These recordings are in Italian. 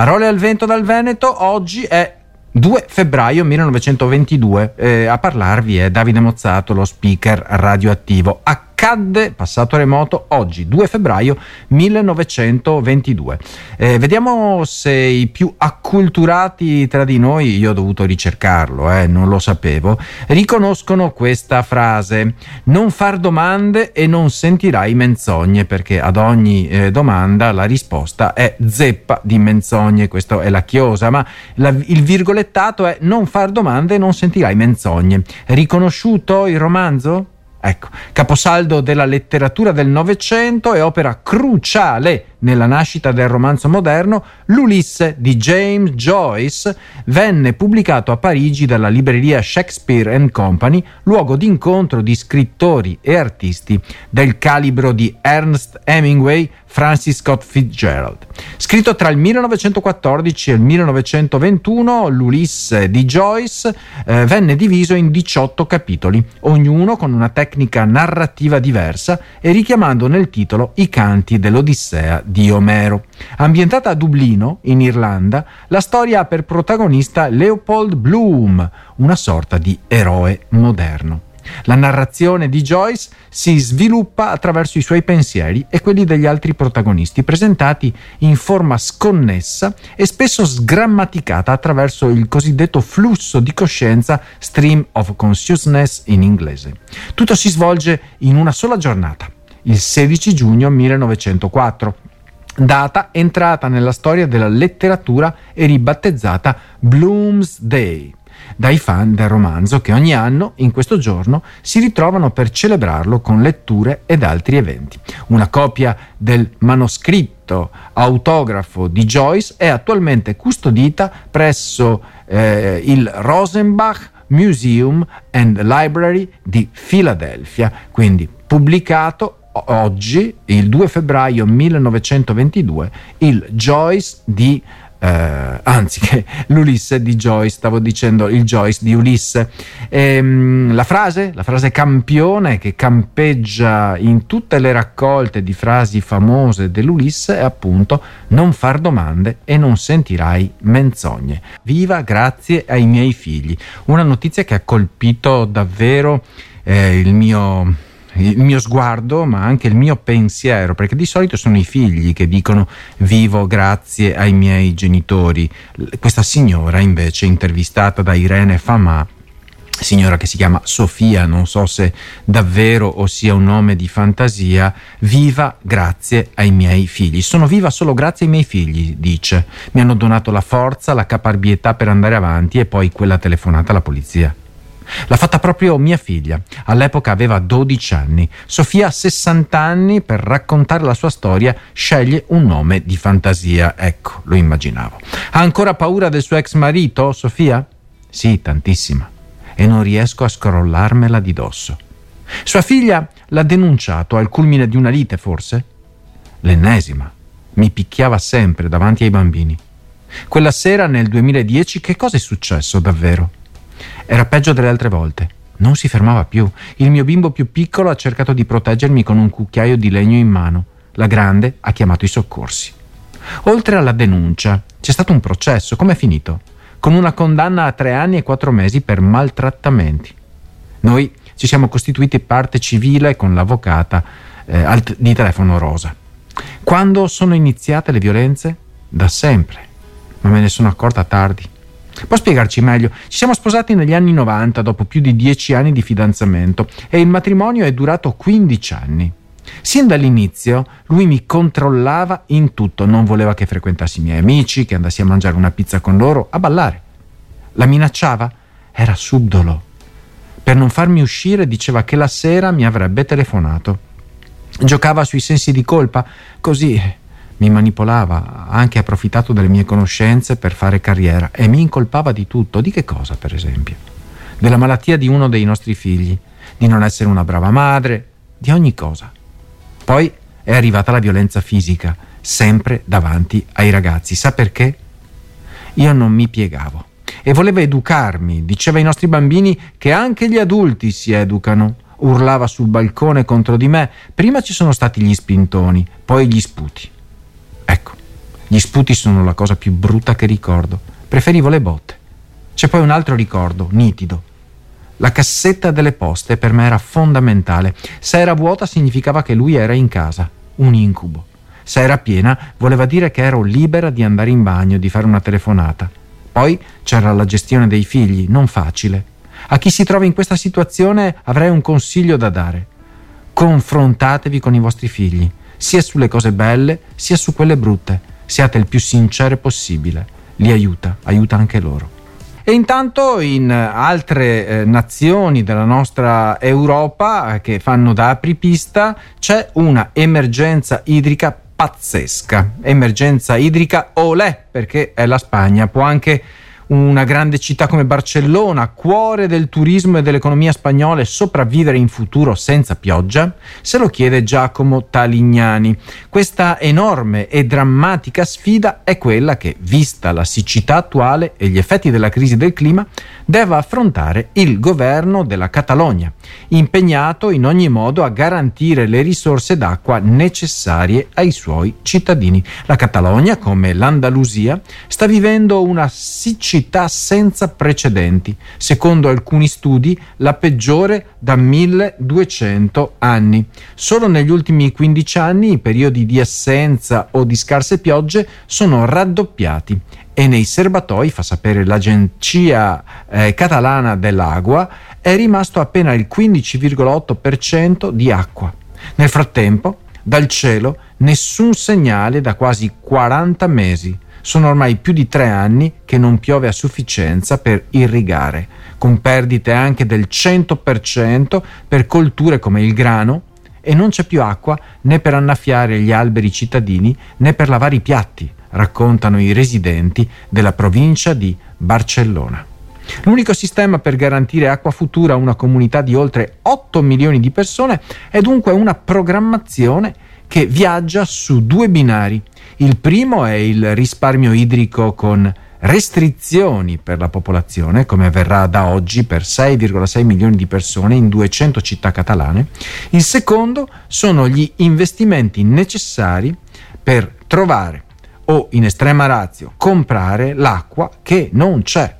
Parole al vento dal Veneto, oggi è 2 febbraio 1922, a parlarvi è Davide Mozzato, lo speaker radioattivo. Accadde, passato remoto, oggi 2 febbraio 1922. Vediamo se i più acculturati tra di noi, io ho dovuto ricercarlo, non lo sapevo, riconoscono questa frase: non far domande e non sentirai menzogne, perché ad ogni domanda la risposta è zeppa di menzogne. Questo è la chiosa, ma il virgolettato è non far domande e non sentirai menzogne. Riconosciuto il romanzo? Ecco, caposaldo della letteratura del Novecento e opera cruciale nella nascita del romanzo moderno, l'Ulisse di James Joyce venne pubblicato a Parigi dalla libreria Shakespeare and Company, luogo d'incontro di scrittori e artisti del calibro di Ernest Hemingway, Francis Scott Fitzgerald. Scritto tra il 1914 e il 1921, l'Ulisse di Joyce venne diviso in 18 capitoli, ognuno con una tecnica narrativa diversa e richiamando nel titolo i canti dell'Odissea di Omero. Ambientata a Dublino, in Irlanda, la storia ha per protagonista Leopold Bloom, una sorta di eroe moderno. La narrazione di Joyce si sviluppa attraverso i suoi pensieri e quelli degli altri protagonisti, presentati in forma sconnessa e spesso sgrammaticata attraverso il cosiddetto flusso di coscienza, stream of consciousness in inglese. Tutto si svolge in una sola giornata, il 16 giugno 1904, data entrata nella storia della letteratura e ribattezzata Bloomsday dai fan del romanzo, che ogni anno in questo giorno si ritrovano per celebrarlo con letture ed altri eventi. Una copia del manoscritto autografo di Joyce è attualmente custodita presso il Rosenbach Museum and Library di Filadelfia, quindi pubblicato oggi, il 2 febbraio 1922, il Joyce di l'Ulisse di Joyce, stavo dicendo il Joyce di Ulisse. La frase campione che campeggia in tutte le raccolte di frasi famose dell'Ulisse è appunto non far domande e non sentirai menzogne. Viva grazie ai miei figli, una notizia che ha colpito davvero il mio sguardo, ma anche il mio pensiero, perché di solito sono i figli che dicono vivo grazie ai miei genitori. Questa signora invece, intervistata da Irene Fama, signora che si chiama Sofia, non so se davvero o sia un nome di fantasia, viva grazie ai miei figli. Sono viva solo grazie ai miei figli, dice. Mi hanno donato la forza, la caparbietà per andare avanti e poi quella telefonata alla polizia. L'ha fatta proprio mia figlia, all'epoca aveva 12 anni. Sofia ha 60 anni, per raccontare la sua storia sceglie un nome di fantasia. Ecco, lo immaginavo. Ha ancora paura del suo ex marito, Sofia? Sì, tantissima. E non riesco a scrollarmela di dosso. Sua figlia l'ha denunciato al culmine di una lite, forse? L'ennesima. Mi picchiava sempre davanti ai bambini. Quella sera nel 2010 che cosa è successo davvero? Era peggio delle altre volte, non si fermava più. Il mio bimbo più piccolo ha cercato di proteggermi con un cucchiaio di legno in mano. La grande ha chiamato i soccorsi. Oltre alla denuncia, c'è stato un processo, com'è finito? Con una condanna a 3 anni e 4 mesi per maltrattamenti. Noi ci siamo costituiti parte civile con l'avvocata di Telefono Rosa. Quando sono iniziate le violenze? Da sempre, ma me ne sono accorta tardi. Può spiegarci meglio? Ci siamo sposati negli anni 90 dopo più di 10 anni di fidanzamento e il matrimonio è durato 15 anni. Sin dall'inizio lui mi controllava in tutto, non voleva che frequentassi i miei amici, che andassi a mangiare una pizza con loro, a ballare. La minacciava? Era subdolo. Per non farmi uscire diceva che la sera mi avrebbe telefonato. Giocava sui sensi di colpa, così mi manipolava, ha anche approfittato delle mie conoscenze per fare carriera e mi incolpava di tutto. Di che cosa, per esempio? Della malattia di uno dei nostri figli, di non essere una brava madre, di ogni cosa. Poi è arrivata la violenza fisica, sempre davanti ai ragazzi. Sa perché? Io non mi piegavo e voleva educarmi. Diceva ai nostri bambini che anche gli adulti si educano. Urlava sul balcone contro di me. Prima ci sono stati gli spintoni, poi gli sputi. Ecco, Gli sputi sono la cosa più brutta che ricordo. Preferivo le botte. C'è poi un altro ricordo, nitido. La cassetta delle poste per me era fondamentale. Se era vuota significava che lui era in casa, un incubo. Se era piena voleva dire che ero libera di andare in bagno, di fare una telefonata. Poi c'era la gestione dei figli, non facile. A chi si trova in questa situazione avrei un consiglio da dare. Confrontatevi con i vostri figli, sia sulle cose belle, sia su quelle brutte. Siate il più sincere possibile, li aiuta anche loro. E intanto in altre nazioni della nostra Europa che fanno da apripista c'è una emergenza idrica pazzesca, emergenza idrica olè, perché è la Spagna, può anche una grande città come Barcellona, cuore del turismo e dell'economia spagnole, sopravvivere in futuro senza pioggia? Se lo chiede Giacomo Talignani. Questa enorme e drammatica sfida è quella che, vista la siccità attuale e gli effetti della crisi del clima, deve affrontare il governo della Catalogna, impegnato in ogni modo a garantire le risorse d'acqua necessarie ai suoi cittadini. La Catalogna, come l'Andalusia, sta vivendo una siccità senza precedenti, secondo alcuni studi la peggiore da 1200 anni. Solo negli ultimi 15 anni i periodi di assenza o di scarse piogge sono raddoppiati e nei serbatoi, fa sapere l'Agenzia Catalana dell'Acqua, è rimasto appena il 15,8% di acqua. Nel frattempo, dal cielo nessun segnale da quasi 40 mesi. Sono ormai più di 3 anni che non piove a sufficienza per irrigare, con perdite anche del 100% per colture come il grano, e non c'è più acqua né per annaffiare gli alberi cittadini né per lavare i piatti, raccontano i residenti della provincia di Barcellona. L'unico sistema per garantire acqua futura a una comunità di oltre 8 milioni di persone è dunque una programmazione che viaggia su 2 binari. Il primo è il risparmio idrico con restrizioni per la popolazione, come avverrà da oggi per 6,6 milioni di persone in 200 città catalane. Il secondo sono gli investimenti necessari per trovare o, in estrema ratio, comprare l'acqua che non c'è.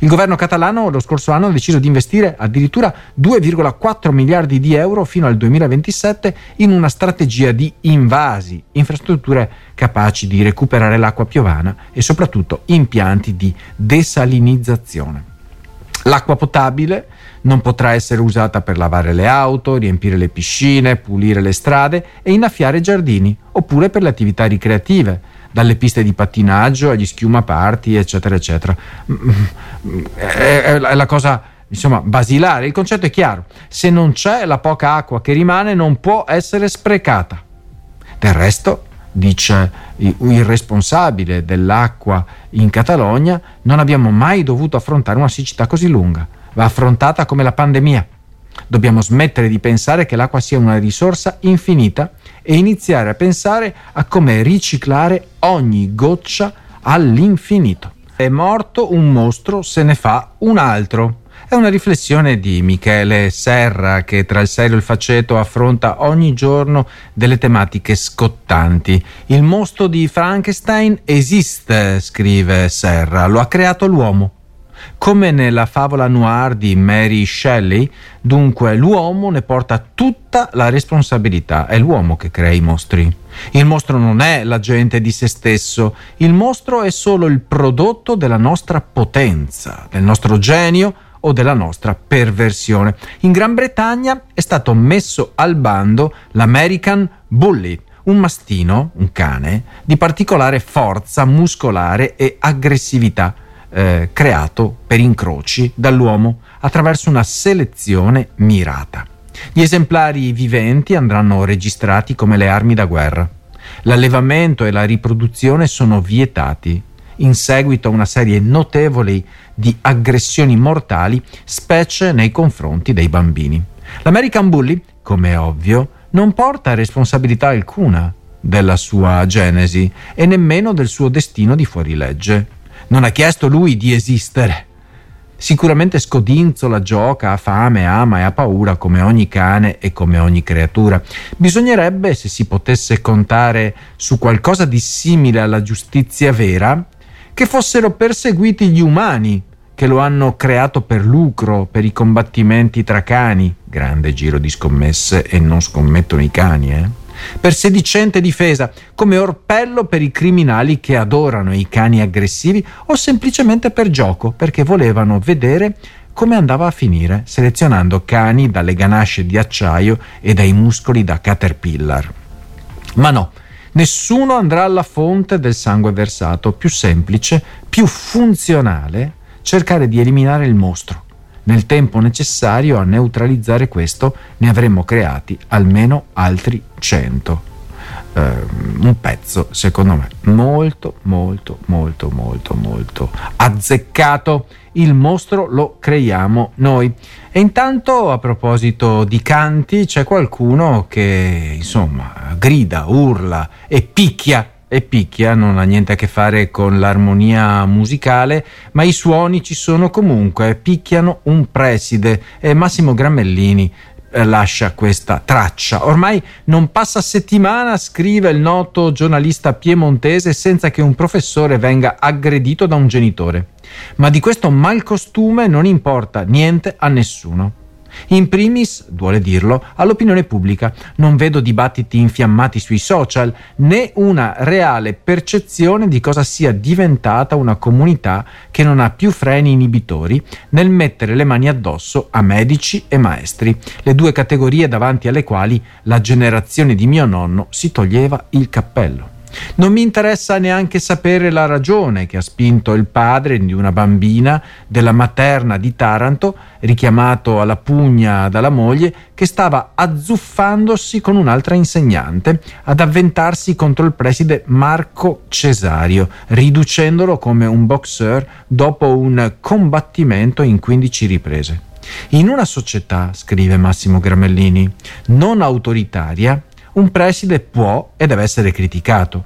Il governo catalano lo scorso anno ha deciso di investire addirittura 2,4 miliardi di euro fino al 2027 in una strategia di invasi, infrastrutture capaci di recuperare l'acqua piovana e soprattutto impianti di desalinizzazione. L'acqua potabile non potrà essere usata per lavare le auto, riempire le piscine, pulire le strade e innaffiare giardini, oppure per le attività ricreative, dalle piste di pattinaggio agli schiumaparti, eccetera eccetera. È la cosa, insomma, basilare. Il concetto è chiaro: se non c'è, la poca acqua che rimane non può essere sprecata. Del resto, dice il responsabile dell'acqua in Catalogna, non abbiamo mai dovuto affrontare una siccità così lunga. Va affrontata come la pandemia. Dobbiamo smettere di pensare che l'acqua sia una risorsa infinita e iniziare a pensare a come riciclare ogni goccia all'infinito. È morto un mostro, se ne fa un altro. È una riflessione di Michele Serra, che tra il serio e il faceto affronta ogni giorno delle tematiche scottanti. Il mostro di Frankenstein esiste, scrive Serra, lo ha creato l'uomo. Come nella favola noir di Mary Shelley, dunque l'uomo ne porta tutta la responsabilità, è l'uomo che crea i mostri. Il mostro non è l'agente di se stesso, il mostro è solo il prodotto della nostra potenza, del nostro genio o della nostra perversione. In Gran Bretagna è stato messo al bando l'American Bully, un mastino, un cane, di particolare forza muscolare e aggressività, creato per incroci dall'uomo attraverso una selezione mirata. Gli esemplari viventi andranno registrati come le armi da guerra. L'allevamento e la riproduzione sono vietati, in seguito a una serie notevole di aggressioni mortali, specie nei confronti dei bambini. L'American Bully, come è ovvio, non porta responsabilità alcuna della sua genesi e nemmeno del suo destino di fuorilegge. Non ha chiesto lui di esistere. Sicuramente scodinzola, gioca, ha fame, ama e ha paura come ogni cane e come ogni creatura. Bisognerebbe, se si potesse contare su qualcosa di simile alla giustizia vera, che fossero perseguiti gli umani che lo hanno creato per lucro, per i combattimenti tra cani, grande giro di scommesse, e non scommettono i cani, per sedicente difesa, come orpello per i criminali che adorano i cani aggressivi, o semplicemente per gioco, perché volevano vedere come andava a finire, selezionando cani dalle ganasce di acciaio e dai muscoli da caterpillar. Ma no, nessuno andrà alla fonte del sangue versato. Più semplice, più funzionale, cercare di eliminare il mostro. Nel tempo necessario a neutralizzare questo ne avremmo creati almeno altri 100. Un pezzo, secondo me, molto azzeccato. Il mostro lo creiamo noi. E intanto, a proposito di canti, c'è qualcuno che, insomma, grida, urla e picchia. E picchia non ha niente a che fare con l'armonia musicale, ma i suoni ci sono comunque, picchiano un preside, e Massimo Gramellini lascia questa traccia. Ormai non passa settimana, scrive il noto giornalista piemontese, senza che un professore venga aggredito da un genitore. Ma di questo malcostume non importa niente a nessuno. In primis, duole dirlo, all'opinione pubblica. Non vedo dibattiti infiammati sui social, né una reale percezione di cosa sia diventata una comunità che non ha più freni inibitori nel mettere le mani addosso a medici e maestri, le due categorie davanti alle quali la generazione di mio nonno si toglieva il cappello. Non mi interessa neanche sapere la ragione che ha spinto il padre di una bambina della materna di Taranto, richiamato alla pugna dalla moglie, che stava azzuffandosi con un'altra insegnante, ad avventarsi contro il preside Marco Cesario, riducendolo come un boxer dopo un combattimento in 15 riprese. In una società, scrive Massimo Gramellini, non autoritaria, un preside può e deve essere criticato,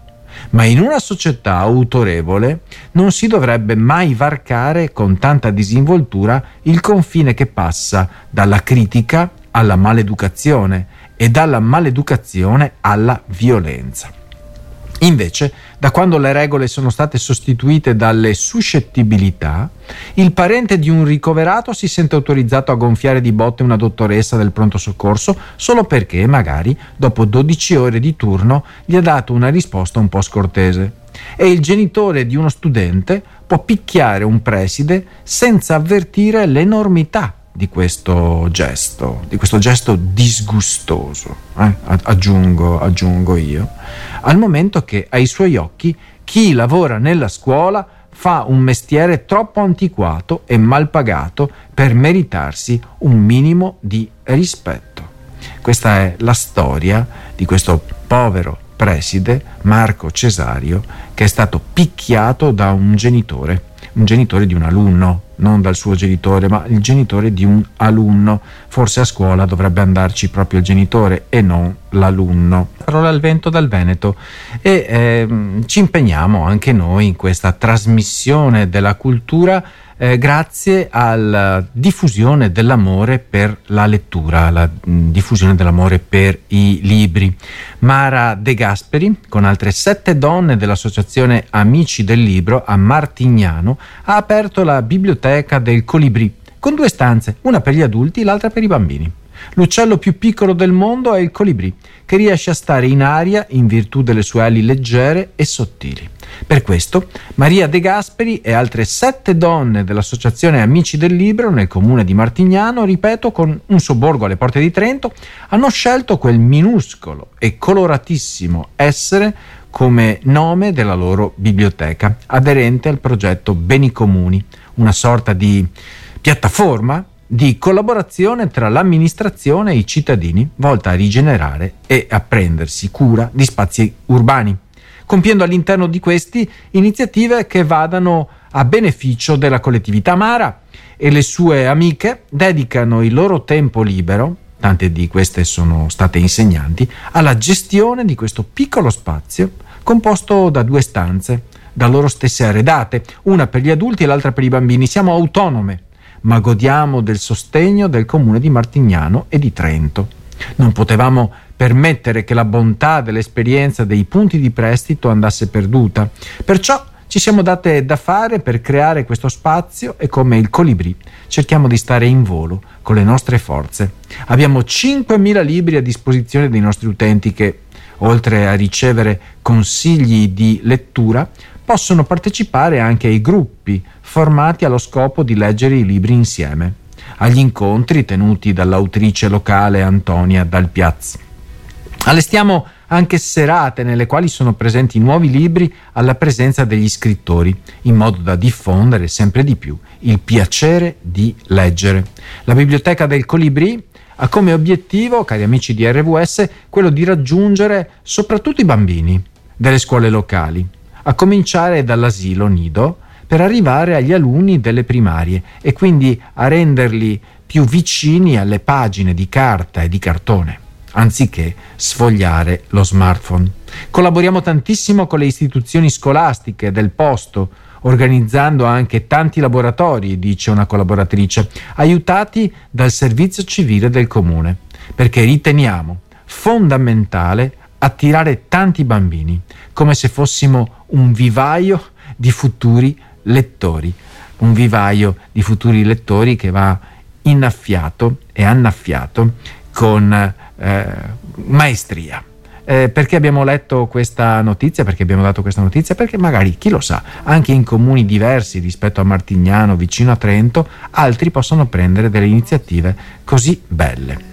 ma in una società autorevole non si dovrebbe mai varcare con tanta disinvoltura il confine che passa dalla critica alla maleducazione e dalla maleducazione alla violenza. Invece, da quando le regole sono state sostituite dalle suscettibilità, il parente di un ricoverato si sente autorizzato a gonfiare di botte una dottoressa del pronto soccorso solo perché, magari, dopo 12 ore di turno gli ha dato una risposta un po' scortese. E il genitore di uno studente può picchiare un preside senza avvertire l'enormità di questo gesto disgustoso, aggiungo io, al momento che ai suoi occhi chi lavora nella scuola fa un mestiere troppo antiquato e mal pagato per meritarsi un minimo di rispetto. Questa è la storia di questo povero preside Marco Cesario, che è stato picchiato da un genitore di un alunno, non dal suo genitore, ma il genitore di un alunno. Forse a scuola dovrebbe andarci proprio il genitore e non l'alunno. Parole al vento dal Veneto, e ci impegniamo anche noi in questa trasmissione della cultura, grazie alla diffusione dell'amore per la lettura, la diffusione dell'amore per i libri. Mara De Gasperi, con altre 7 donne dell'associazione Amici del Libro a Martignano, ha aperto la biblioteca del Colibrì, con 2 stanze, una per gli adulti e l'altra per i bambini. L'uccello più piccolo del mondo è il colibrì, che riesce a stare in aria in virtù delle sue ali leggere e sottili. Per questo, Maria De Gasperi e altre 7 donne dell'associazione Amici del Libro nel comune di Martignano, ripeto, con un sobborgo alle porte di Trento, hanno scelto quel minuscolo e coloratissimo essere come nome della loro biblioteca, aderente al progetto Beni Comuni, una sorta di piattaforma di collaborazione tra l'amministrazione e i cittadini, volta a rigenerare e a prendersi cura di spazi urbani, compiendo all'interno di questi iniziative che vadano a beneficio della collettività. Mara e le sue amiche dedicano il loro tempo libero, tante di queste sono state insegnanti, alla gestione di questo piccolo spazio composto da 2 stanze, da loro stesse arredate, una per gli adulti e l'altra per i bambini. Siamo autonome, ma godiamo del sostegno del comune di Martignano e di Trento. Non potevamo permettere che la bontà dell'esperienza dei punti di prestito andasse perduta, perciò ci siamo date da fare per creare questo spazio e, come il colibrì, cerchiamo di stare in volo con le nostre forze. Abbiamo 5.000 libri a disposizione dei nostri utenti che, oltre a ricevere consigli di lettura, possono partecipare anche ai gruppi formati allo scopo di leggere i libri insieme, agli incontri tenuti dall'autrice locale Antonia Dal Piazza. Allestiamo anche serate nelle quali sono presenti nuovi libri alla presenza degli scrittori, in modo da diffondere sempre di più il piacere di leggere. La biblioteca del Colibrì ha come obiettivo, cari amici di RVS, quello di raggiungere soprattutto i bambini delle scuole locali, a cominciare dall'asilo nido, per arrivare agli alunni delle primarie e quindi a renderli più vicini alle pagine di carta e di cartone, anziché sfogliare lo smartphone. Collaboriamo tantissimo con le istituzioni scolastiche del posto, organizzando anche tanti laboratori, dice una collaboratrice, aiutati dal servizio civile del comune, perché riteniamo fondamentale attirare tanti bambini, come se fossimo un vivaio di futuri lettori, un vivaio di futuri lettori che va innaffiato e annaffiato con maestria. Perché abbiamo letto questa notizia, perché abbiamo dato questa notizia, perché magari, chi lo sa, anche in comuni diversi rispetto a Martignano, vicino a Trento, altri possono prendere delle iniziative così belle.